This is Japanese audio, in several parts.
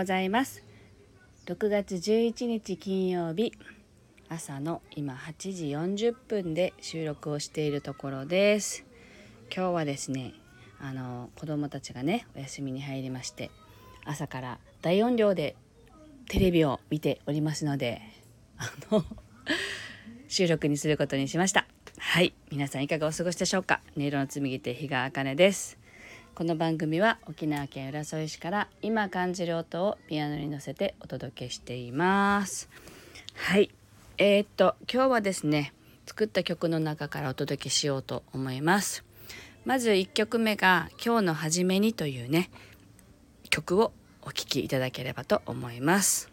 ございます。6月11日金曜日、朝の今8時40分で収録をしているところです。今日はですね、子供たちがね、お休みに入りまして、朝から大音量でテレビを見ておりますので、収録にすることにしました。はい、皆さんいかがお過ごしでしょうか。音色の紡手、比嘉茜です。この番組は沖縄県浦添市から今感じる音をピアノに乗せてお届けしています。はい、今日はですね、作った曲の中からお届けしようと思います。まず1曲目が今日の初めにというね、曲をお聴きいただければと思います。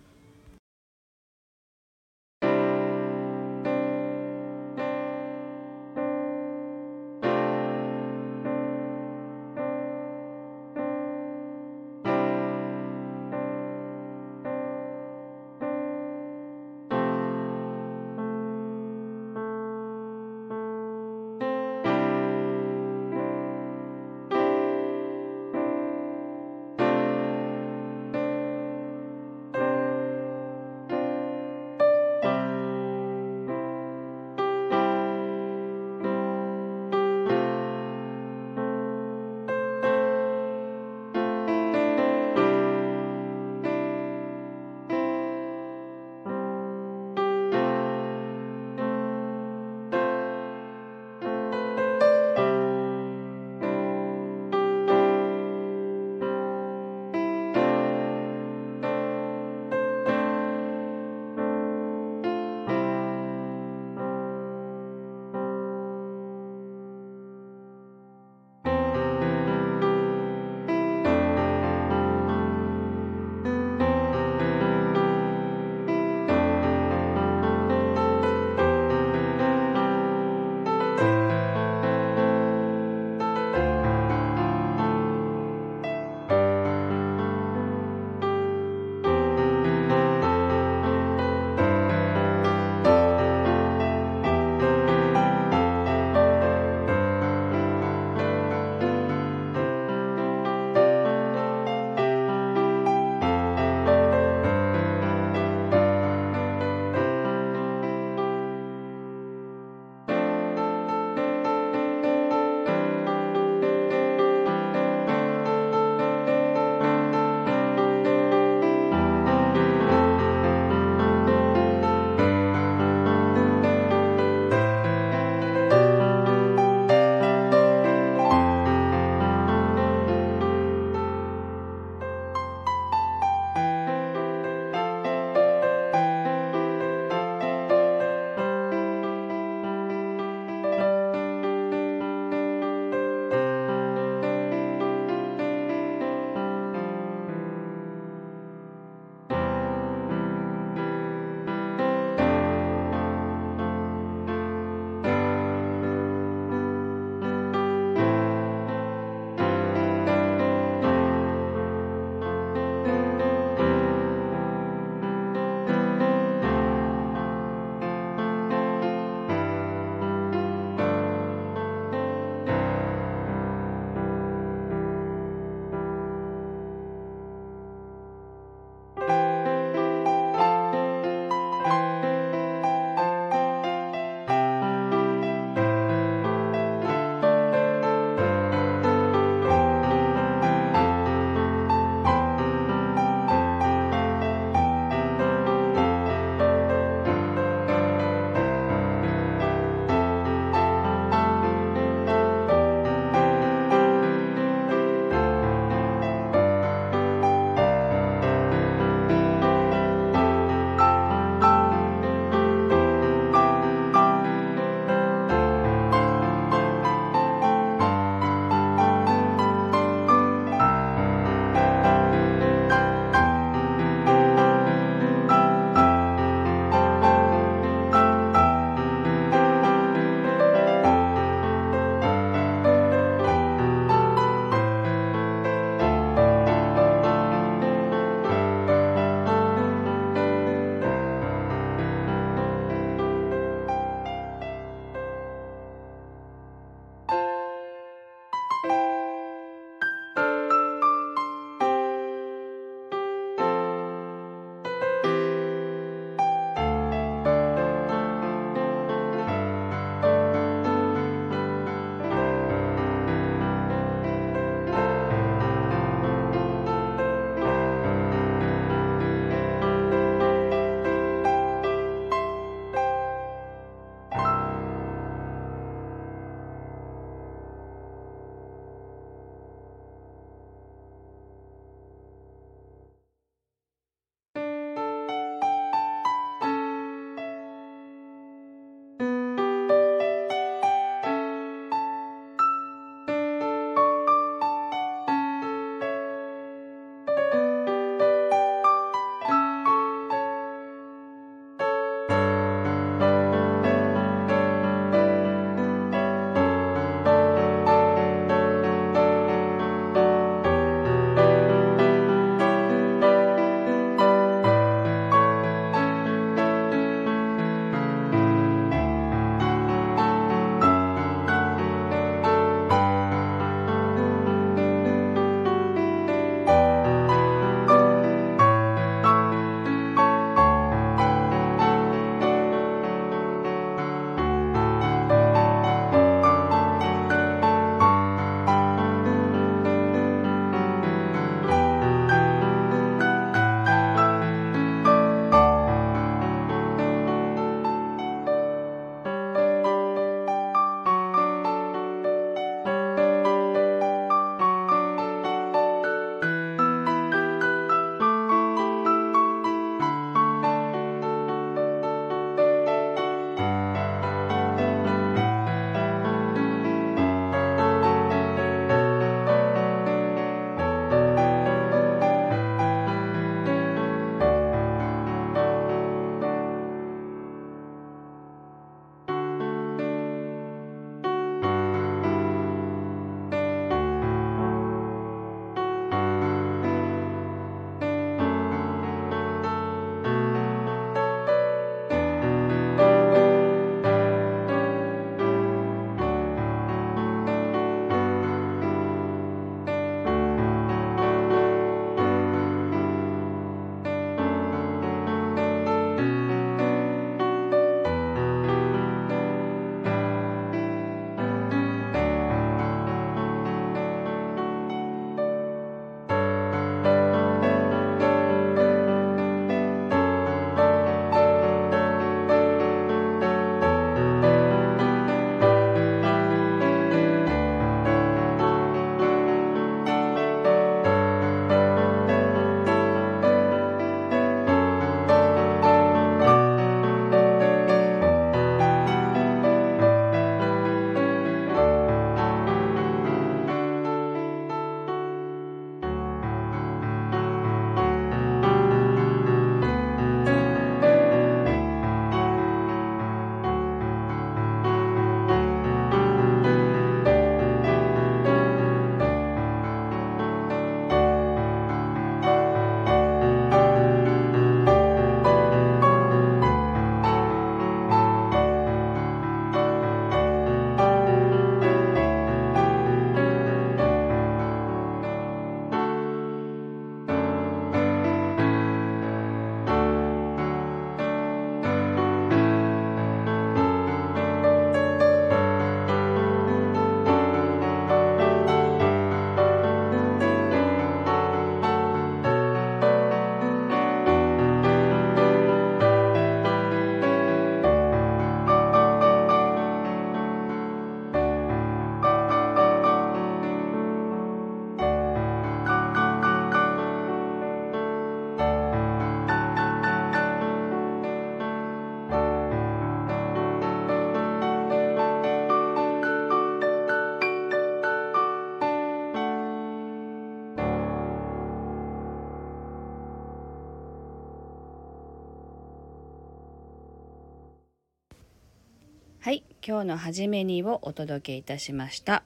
はい、今日の初めにをお届けいたしました。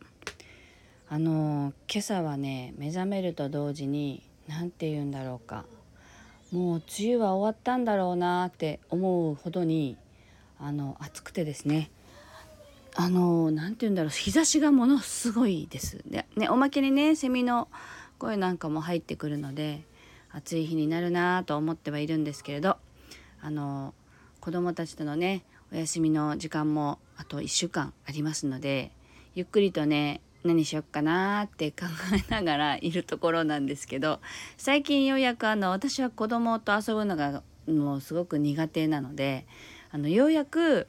今朝はね、目覚めると同時になんて言うんだろうか、もう梅雨は終わったんだろうなって思うほどに暑くてですね、なんて言うんだろう、日差しがものすごいです。で、ね、おまけにね、セミの声なんかも入ってくるので、暑い日になるなと思ってはいるんですけれど、子供たちとのね、お休みの時間もあと1週間ありますので、ゆっくりとね、何しよっかなって考えながらいるところなんですけど、最近ようやく私は子供と遊ぶのがもうすごく苦手なので、ようやく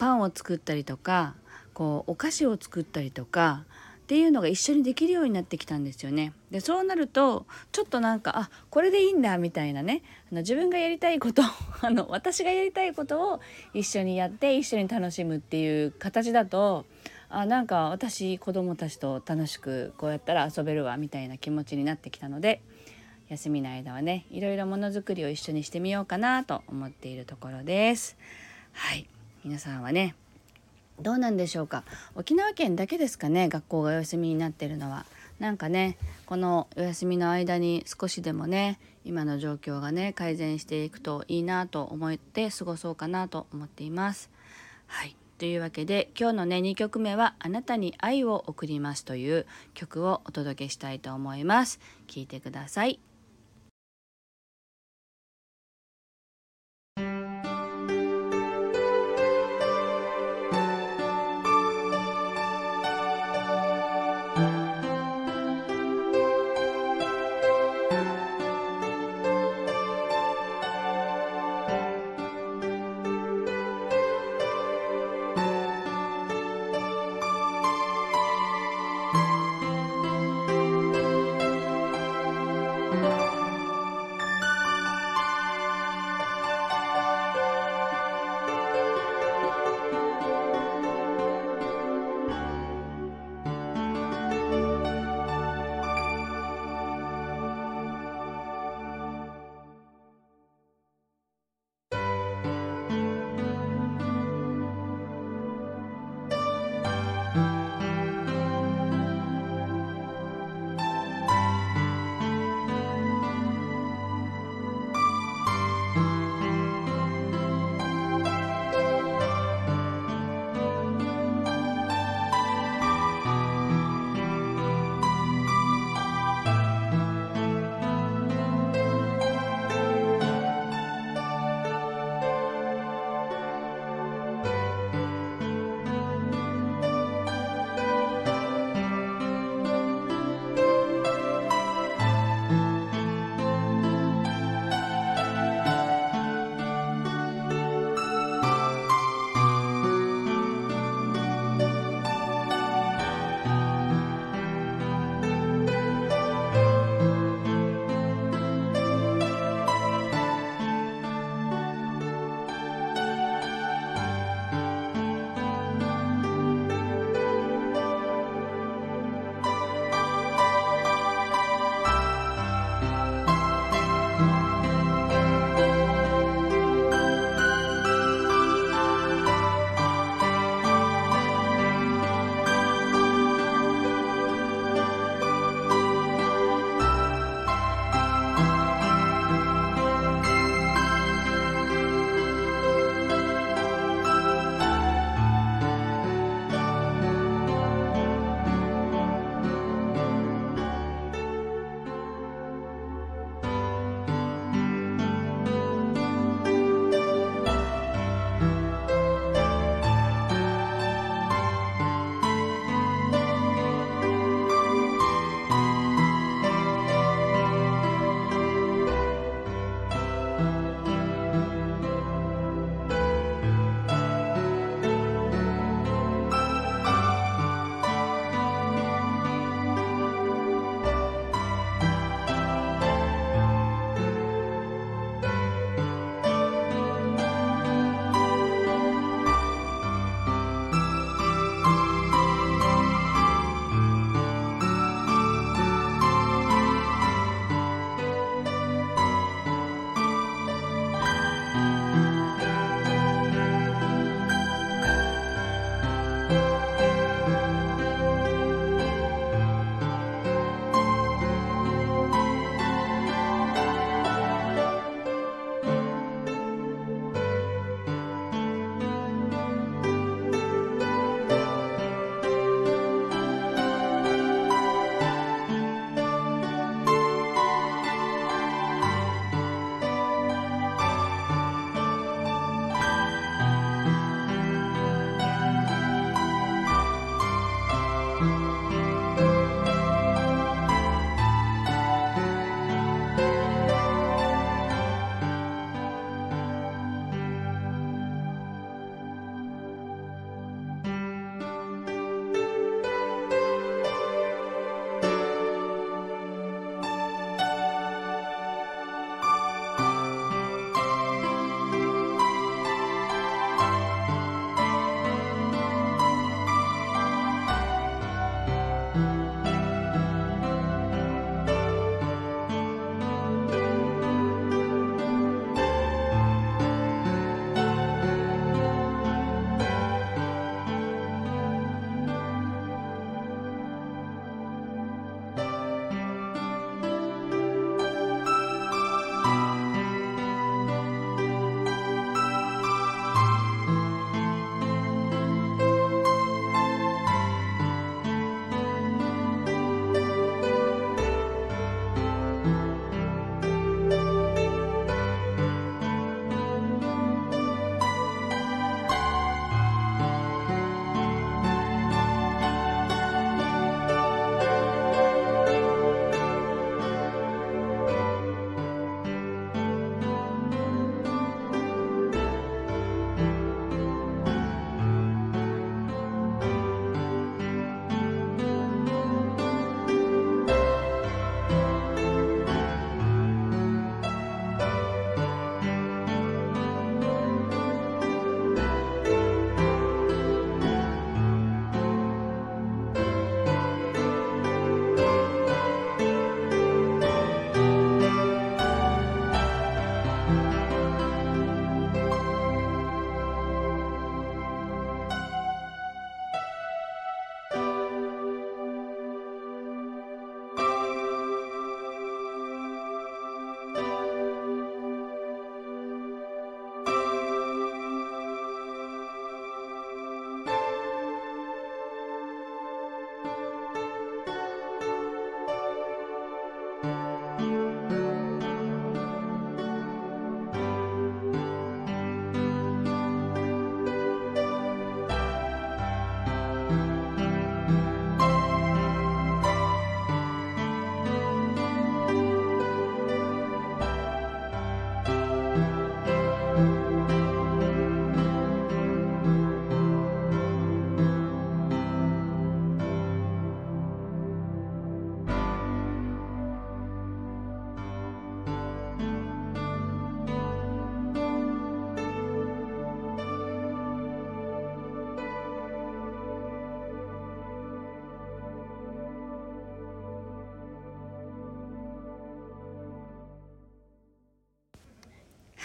パンを作ったりとか、こうお菓子を作ったりとかっていうのが一緒にできるようになってきたんですよね。で、そうなるとちょっとなんか、あ、これでいいんだみたいなね、自分がやりたいこと私がやりたいことを一緒にやって一緒に楽しむっていう形だと、あ、なんか私子供たちと楽しくこうやったら遊べるわみたいな気持ちになってきたので、休みの間はね、いろいろものづくりを一緒にしてみようかなと思っているところです。はい、皆さんはね、どうなんでしょうか。沖縄県だけですかね、学校がお休みになってるのは。なんかね、このお休みの間に少しでもね、今の状況がね、改善していくといいなと思って過ごそうかなと思っています。はい、というわけで今日のね、2曲目はあなたに愛を贈りますという曲をお届けしたいと思います。聴いてください。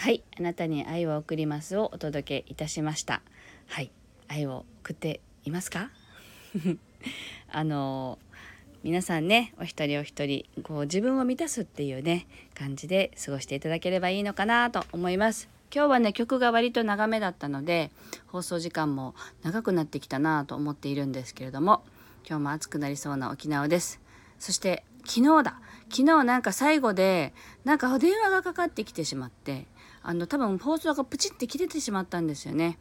はい、あなたに愛を送りますをお届けいたしました。はい、愛を送っていますか？皆さんね、お一人お一人こう自分を満たすっていうね感じで過ごしていただければいいのかなと思います。今日はね曲が割と長めだったので放送時間も長くなってきたなと思っているんですけれども、今日も暑くなりそうな沖縄です。そして昨日なんか最後でなんか電話がかかってきてしまって、多分放送がプチって切れてしまったんですよね。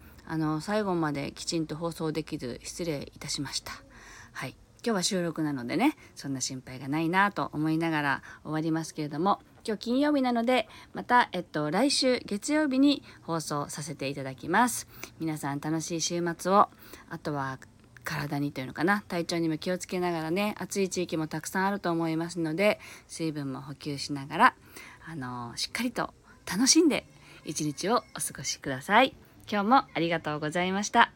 最後まできちんと放送できず失礼いたしました。はい、今日は収録なのでね、そんな心配がないなと思いながら終わりますけれども、今日金曜日なのでまた、来週月曜日に放送させていただきます。皆さん楽しい週末を、あとは体にというのかな、体調にも気をつけながらね、暑い地域もたくさんあると思いますので水分も補給しながら、しっかりと楽しんで一日をお過ごしください。今日もありがとうございました。